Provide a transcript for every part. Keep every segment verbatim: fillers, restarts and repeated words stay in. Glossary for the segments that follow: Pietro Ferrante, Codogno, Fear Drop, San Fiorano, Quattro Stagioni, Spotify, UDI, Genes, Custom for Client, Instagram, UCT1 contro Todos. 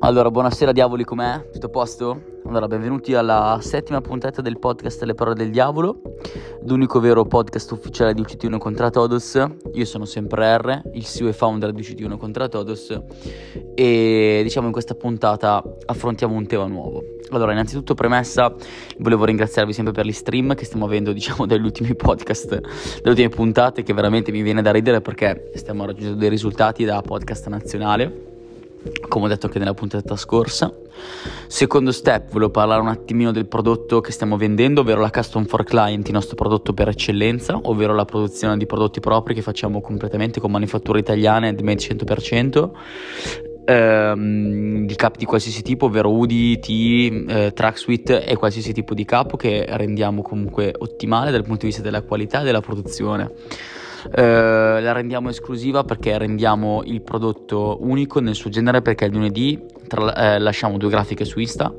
Allora, buonasera diavoli, com'è? Tutto a posto? Allora, benvenuti alla settima puntata del podcast Le Parole del Diavolo, l'unico vero podcast ufficiale di U C T uno contro Todos. Io sono sempre R, il C E O e founder di U C T uno contro Todos, e diciamo in questa puntata affrontiamo un tema nuovo. Allora, innanzitutto premessa, volevo ringraziarvi sempre per gli stream che stiamo avendo, diciamo, dagli ultimi podcast, dalle ultime puntate, che veramente mi viene da ridere perché stiamo raggiungendo dei risultati da podcast nazionale, come ho detto anche nella puntata scorsa. Secondo step, volevo parlare un attimino del prodotto che stiamo vendendo, ovvero la Custom for Client, il nostro prodotto per eccellenza, ovvero la produzione di prodotti propri che facciamo completamente con manifatture italiane del cento per cento, ehm, di capi di qualsiasi tipo, ovvero U D I, T I, eh, track suite e qualsiasi tipo di capo che rendiamo comunque ottimale dal punto di vista della qualità e della produzione. Uh, la rendiamo esclusiva perché rendiamo il prodotto unico nel suo genere, perché il lunedì tra, eh, lasciamo due grafiche su Insta,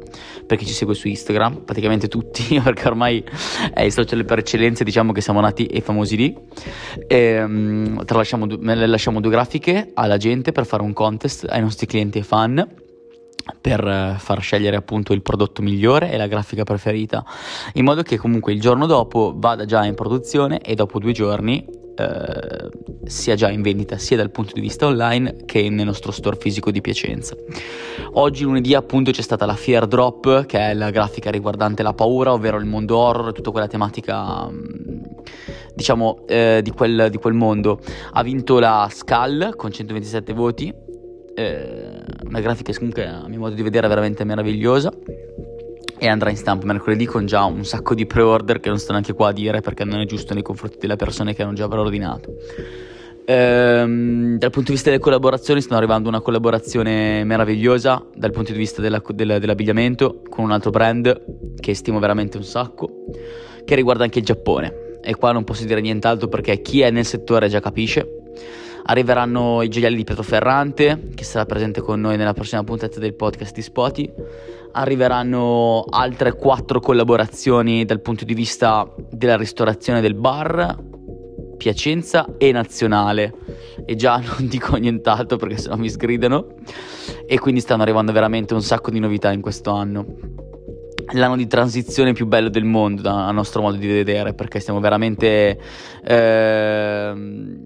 perché ci segue su Instagram praticamente tutti, perché ormai è il social per eccellenza, diciamo che siamo nati e famosi lì, e, um, tra lasciamo, lasciamo due grafiche alla gente per fare un contest ai nostri clienti e fan, per far scegliere appunto il prodotto migliore e la grafica preferita, in modo che comunque il giorno dopo vada già in produzione e dopo due giorni Eh, sia già in vendita sia dal punto di vista online che nel nostro store fisico di Piacenza. Oggi lunedì appunto c'è stata la Fear Drop, che è la grafica riguardante la paura, ovvero il mondo horror, tutta quella tematica diciamo eh, di, quel, di quel mondo. Ha vinto la Skull con centoventisette voti, eh, una grafica comunque a mio modo di vedere veramente meravigliosa, e andrà in stampa mercoledì con già un sacco di pre-order che non sto neanche qua a dire perché non è giusto nei confronti delle persone che hanno già preordinato. Ehm, dal punto di vista delle collaborazioni stanno arrivando una collaborazione meravigliosa dal punto di vista della, della, dell'abbigliamento con un altro brand che stimo veramente un sacco, che riguarda anche il Giappone, e qua non posso dire nient'altro perché chi è nel settore già capisce. Arriveranno i gioielli di Pietro Ferrante, che sarà presente con noi nella prossima puntata del podcast di Spotify. Arriveranno altre quattro collaborazioni dal punto di vista della ristorazione del bar, Piacenza e nazionale, e già non dico nient'altro perché sennò mi sgridano, e quindi stanno arrivando veramente un sacco di novità in questo anno. L'anno di transizione più bello del mondo dal nostro modo di vedere, perché stiamo veramente... Ehm,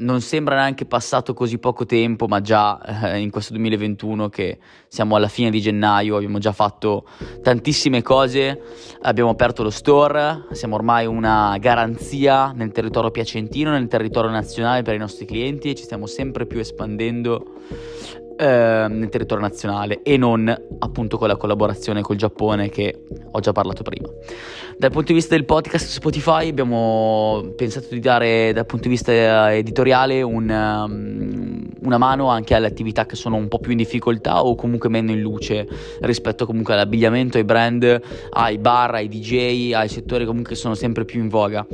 non sembra neanche passato così poco tempo, ma già eh, in questo duemilaventuno che siamo alla fine di gennaio abbiamo già fatto tantissime cose. Abbiamo aperto lo store, siamo ormai una garanzia nel territorio piacentino, nel territorio nazionale per i nostri clienti, e ci stiamo sempre più espandendo eh, nel territorio nazionale e non, appunto, con la collaborazione col Giappone che ho già parlato prima. Dal punto di vista del podcast Spotify abbiamo pensato di dare dal punto di vista editoriale un, um, una mano anche alle attività che sono un po' più in difficoltà o comunque meno in luce rispetto comunque all'abbigliamento, ai brand, ai bar, ai D J, ai settori comunque che sono sempre più in voga.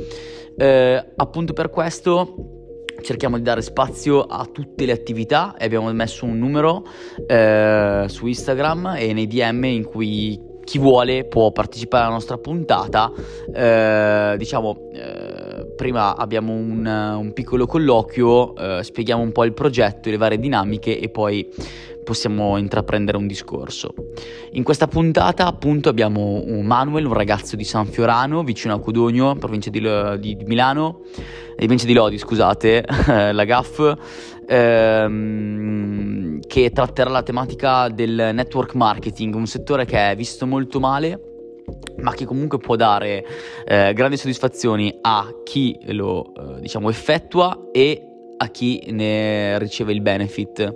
Eh, appunto per questo cerchiamo di dare spazio a tutte le attività e abbiamo messo un numero eh, su Instagram e nei D M in cui chi vuole può partecipare alla nostra puntata. eh, diciamo eh, prima abbiamo un, un piccolo colloquio, eh, spieghiamo un po' il progetto e le varie dinamiche e poi possiamo intraprendere un discorso. In questa puntata appunto abbiamo un Manuel, un ragazzo di San Fiorano, vicino a Codogno, provincia di, L- di Milano, di provincia di Lodi, scusate, la G A F, ehm, che tratterà la tematica del network marketing, un settore che è visto molto male, ma che comunque può dare eh, grandi soddisfazioni a chi lo eh, diciamo effettua e a chi ne riceve il benefit.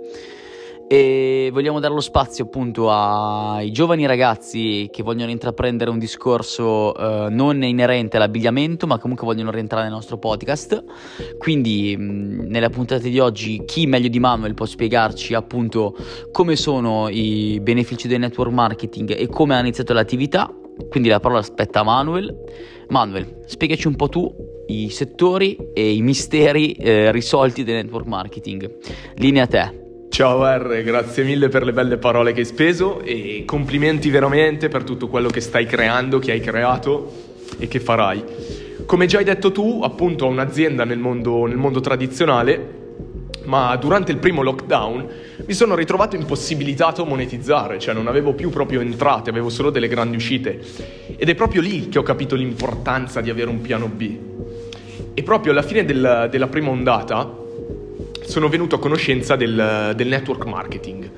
E vogliamo dare lo spazio appunto ai giovani ragazzi che vogliono intraprendere un discorso eh, non inerente all'abbigliamento, ma comunque vogliono rientrare nel nostro podcast. Quindi mh, nella puntata di oggi chi meglio di Manuel può spiegarci appunto come sono i benefici del network marketing e come ha iniziato l'attività. Quindi la parola aspetta a Manuel. Manuel, spiegaci un po' tu i settori e i misteri eh, risolti del network marketing. Linea a te. Ciao R, grazie mille per le belle parole che hai speso e complimenti veramente per tutto quello che stai creando, che hai creato e che farai. Come già hai detto tu, appunto ho un'azienda nel mondo, nel mondo tradizionale, ma durante il primo lockdown mi sono ritrovato impossibilitato a monetizzare, cioè non avevo più proprio entrate, avevo solo delle grandi uscite. Ed è proprio lì che ho capito l'importanza di avere un piano B. E proprio alla fine del, della prima ondata sono venuto a conoscenza del, del network marketing.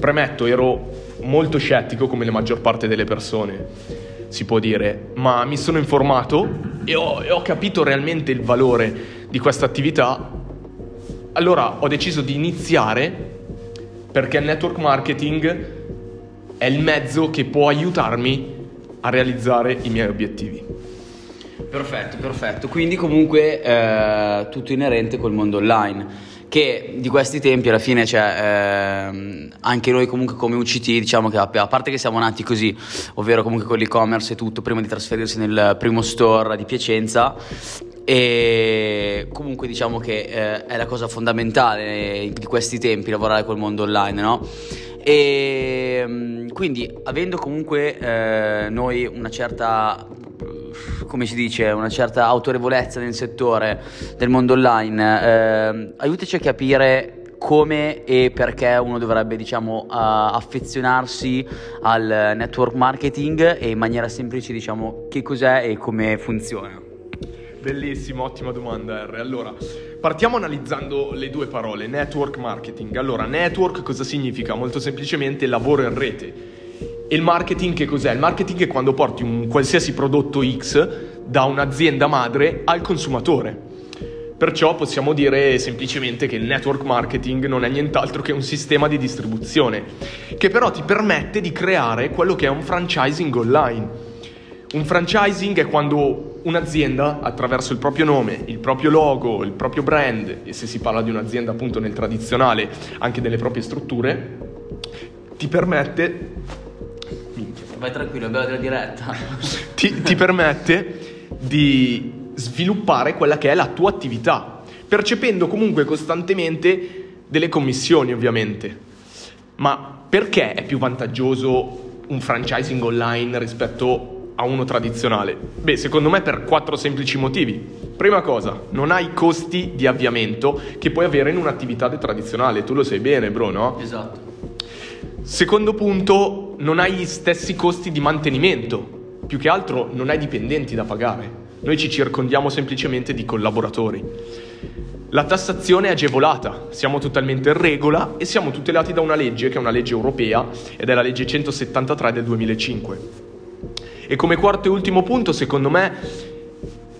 Premetto, ero molto scettico come la maggior parte delle persone, si può dire, ma mi sono informato e ho, e ho capito realmente il valore di questa attività. Allora ho deciso di iniziare, perché il network marketing è il mezzo che può aiutarmi a realizzare i miei obiettivi. Perfetto, perfetto. Quindi comunque eh, tutto inerente col mondo online, che di questi tempi alla fine, cioè, ehm, anche noi comunque come U C T, diciamo che a parte che siamo nati così, ovvero comunque con l'e-commerce e tutto, prima di trasferirsi nel primo store di Piacenza, e comunque diciamo che eh, è la cosa fondamentale di questi tempi lavorare col mondo online, no? E quindi avendo comunque eh, noi una certa, come si dice, una certa autorevolezza nel settore del mondo online, eh, aiutaci a capire come e perché uno dovrebbe, diciamo, uh, affezionarsi al network marketing, e in maniera semplice, diciamo, che cos'è e come funziona. Bellissimo, ottima domanda, R. Allora, partiamo analizzando le due parole, network marketing. Allora, network cosa significa? Molto semplicemente lavoro in rete. E il marketing che cos'è? Il marketing è quando porti un qualsiasi prodotto X da un'azienda madre al consumatore. Perciò possiamo dire semplicemente che il network marketing non è nient'altro che un sistema di distribuzione, che però ti permette di creare quello che è un franchising online. Un franchising è quando un'azienda, attraverso il proprio nome, il proprio logo, il proprio brand, e se si parla di un'azienda appunto nel tradizionale, anche delle proprie strutture, ti permette... Vai tranquillo, è bella della diretta. ti, ti permette di sviluppare quella che è la tua attività, percependo comunque costantemente delle commissioni, ovviamente. Ma perché è più vantaggioso un franchising online rispetto a uno tradizionale? Beh, secondo me per quattro semplici motivi. Prima cosa, non hai costi di avviamento che puoi avere in un'attività tradizionale. Tu lo sai bene, bro, no? Esatto. Secondo punto, non hai gli stessi costi di mantenimento, più che altro non hai dipendenti da pagare, noi ci circondiamo semplicemente di collaboratori. La tassazione è agevolata, siamo totalmente in regola e siamo tutelati da una legge che è una legge europea ed è la legge centosettantatré del duemilacinque. E come quarto e ultimo punto, secondo me,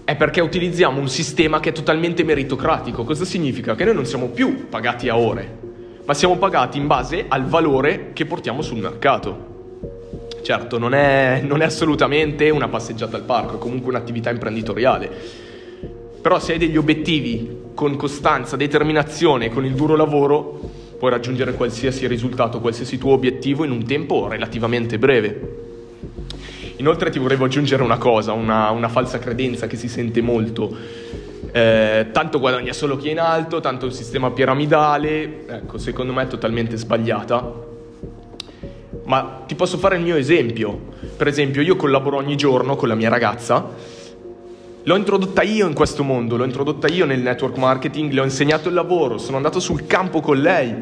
è perché utilizziamo un sistema che è totalmente meritocratico. Cosa significa? Che noi non siamo più pagati a ore, ma siamo pagati in base al valore che portiamo sul mercato. Certo, non è, non è assolutamente una passeggiata al parco, è comunque un'attività imprenditoriale. Però se hai degli obiettivi con costanza, determinazione, con il duro lavoro, puoi raggiungere qualsiasi risultato, qualsiasi tuo obiettivo in un tempo relativamente breve. Inoltre ti volevo aggiungere una cosa, una, una falsa credenza che si sente molto. Eh, tanto guadagna solo chi è in alto, tanto è un sistema piramidale. Ecco, secondo me è totalmente sbagliata. Ma ti posso fare il mio esempio. Per esempio, io collaboro ogni giorno con la mia ragazza. L'ho introdotta io in questo mondo, l'ho introdotta io nel network marketing, le ho insegnato il lavoro, sono andato sul campo con lei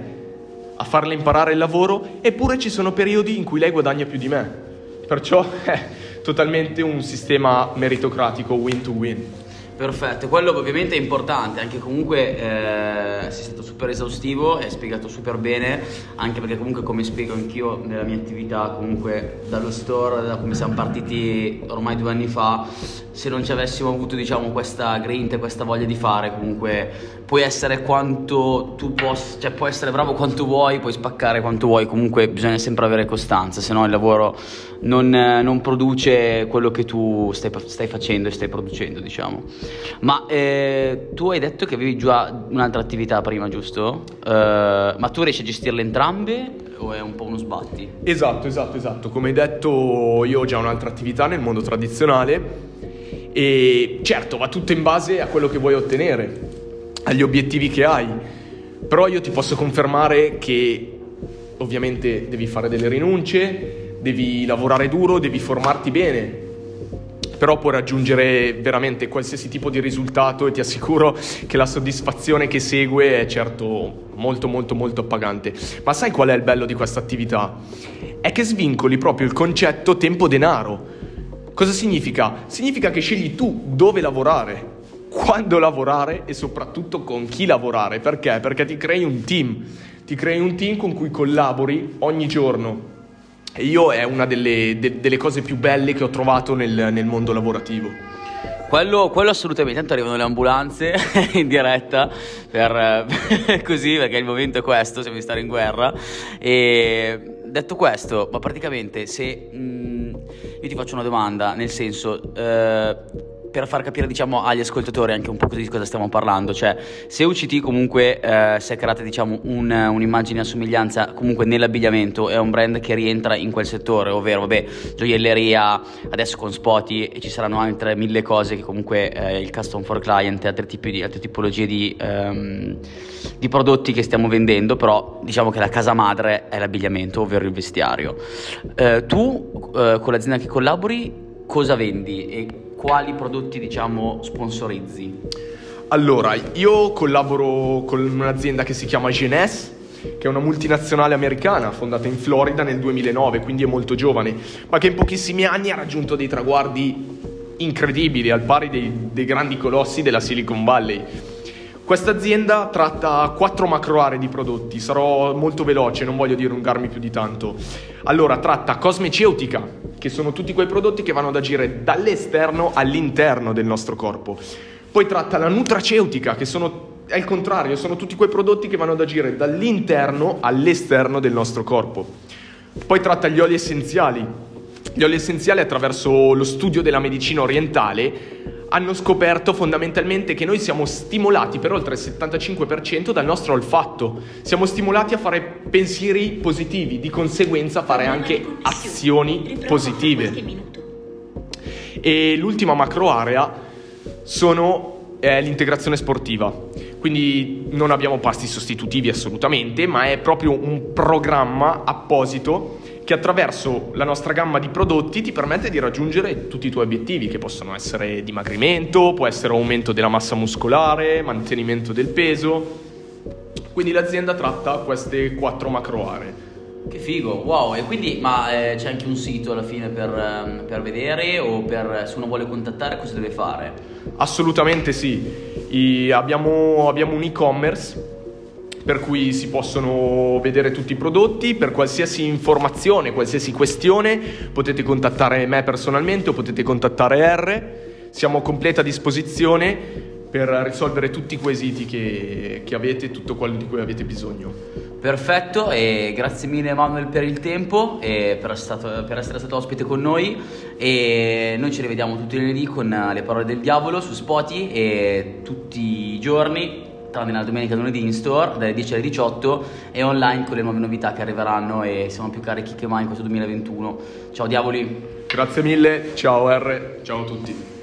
a farle imparare il lavoro, eppure ci sono periodi in cui lei guadagna più di me. Perciò è totalmente un sistema meritocratico, win to win. Perfetto, quello ovviamente è importante, anche comunque eh, sei stato super esaustivo e hai spiegato super bene, anche perché comunque come spiego anch'io nella mia attività, comunque dallo store, da come siamo partiti ormai due anni fa, se non ci avessimo avuto, diciamo, questa grinta e questa voglia di fare, comunque puoi essere quanto tu possa, cioè puoi essere bravo quanto vuoi, puoi spaccare quanto vuoi, comunque bisogna sempre avere costanza, se no il lavoro non, non produce quello che tu stai, stai facendo e stai producendo, diciamo. Ma eh, tu hai detto che avevi già un'altra attività prima, giusto? Uh, ma tu riesci a gestirle entrambe o è un po' uno sbatti? Esatto, esatto, esatto. Come hai detto, io ho già un'altra attività nel mondo tradizionale e certo va tutto in base a quello che vuoi ottenere, agli obiettivi che hai. Però io ti posso confermare che ovviamente devi fare delle rinunce, devi lavorare duro, devi formarti bene. però può raggiungere veramente qualsiasi tipo di risultato e ti assicuro che la soddisfazione che segue è certo molto molto molto appagante. Ma sai qual è il bello di questa attività? È che svincoli proprio il concetto tempo-denaro. Cosa significa? Significa che scegli tu dove lavorare, quando lavorare e soprattutto con chi lavorare. Perché? Perché ti crei un team, ti crei un team con cui collabori ogni giorno. E io è una delle, de, delle cose più belle che ho trovato nel, nel mondo lavorativo. Quello, quello assolutamente, tanto arrivano le ambulanze in diretta per, per così, perché il momento è questo, siamo di stare in guerra. E detto questo, ma praticamente se mh, io ti faccio una domanda, nel senso... Eh, per far capire, diciamo, agli ascoltatori anche un po' di cosa stiamo parlando, cioè se U C T comunque eh, si è creata, diciamo, un, un'immagine a somiglianza comunque nell'abbigliamento, è un brand che rientra in quel settore, ovvero vabbè, gioielleria, adesso con Spoti, e ci saranno altre mille cose che comunque eh, il Custom for Client e altre, tipi di, altre tipologie di, ehm, di prodotti che stiamo vendendo, però diciamo che la casa madre è l'abbigliamento, ovvero il vestiario. Eh, tu eh, con l'azienda che collabori cosa vendi e quali prodotti, diciamo, sponsorizzi? Allora, io collaboro con un'azienda che si chiama Genes, che è una multinazionale americana fondata in Florida nel duemilanove, quindi è molto giovane, ma che in pochissimi anni ha raggiunto dei traguardi incredibili, al pari dei, dei grandi colossi della Silicon Valley. Questa azienda tratta quattro macro aree di prodotti, sarò molto veloce, non voglio dilungarmi più di tanto. Allora, tratta cosmeceutica, che sono tutti quei prodotti che vanno ad agire dall'esterno all'interno del nostro corpo. Poi tratta la nutraceutica, che sono, è il contrario, sono tutti quei prodotti che vanno ad agire dall'interno all'esterno del nostro corpo. Poi tratta gli oli essenziali. Gli oli essenziali, attraverso lo studio della medicina orientale, hanno scoperto fondamentalmente che noi siamo stimolati per oltre il settantacinque per cento dal nostro olfatto, siamo stimolati a fare pensieri positivi, di conseguenza fare anche azioni positive. E l'ultima macro area sono è l'integrazione sportiva, quindi non abbiamo pasti sostitutivi assolutamente, ma è proprio un programma apposito che attraverso la nostra gamma di prodotti ti permette di raggiungere tutti i tuoi obiettivi, che possono essere dimagrimento, può essere aumento della massa muscolare, mantenimento del peso. Quindi l'azienda tratta queste quattro macro aree. Che figo, wow. E quindi, ma eh, c'è anche un sito alla fine per, per vedere, o per, se uno vuole contattare, cosa deve fare? Assolutamente sì, I, abbiamo, abbiamo un e-commerce per cui si possono vedere tutti i prodotti. Per qualsiasi informazione, qualsiasi questione, potete contattare me personalmente o potete contattare R. Siamo a completa disposizione per risolvere tutti i quesiti che, che avete, tutto quello di cui avete bisogno. Perfetto, e grazie mille Manuel per il tempo e per, stato, per essere stato ospite con noi, e noi ci rivediamo tutti i lunedì con Le Parole del Diavolo su Spotify, e tutti i giorni tranne la domenica e lunedì in store dalle dieci alle diciotto, e online con le nuove novità che arriveranno, e siamo più carichi che mai in questo duemilaventuno. Ciao diavoli. Grazie mille, ciao R, ciao a tutti.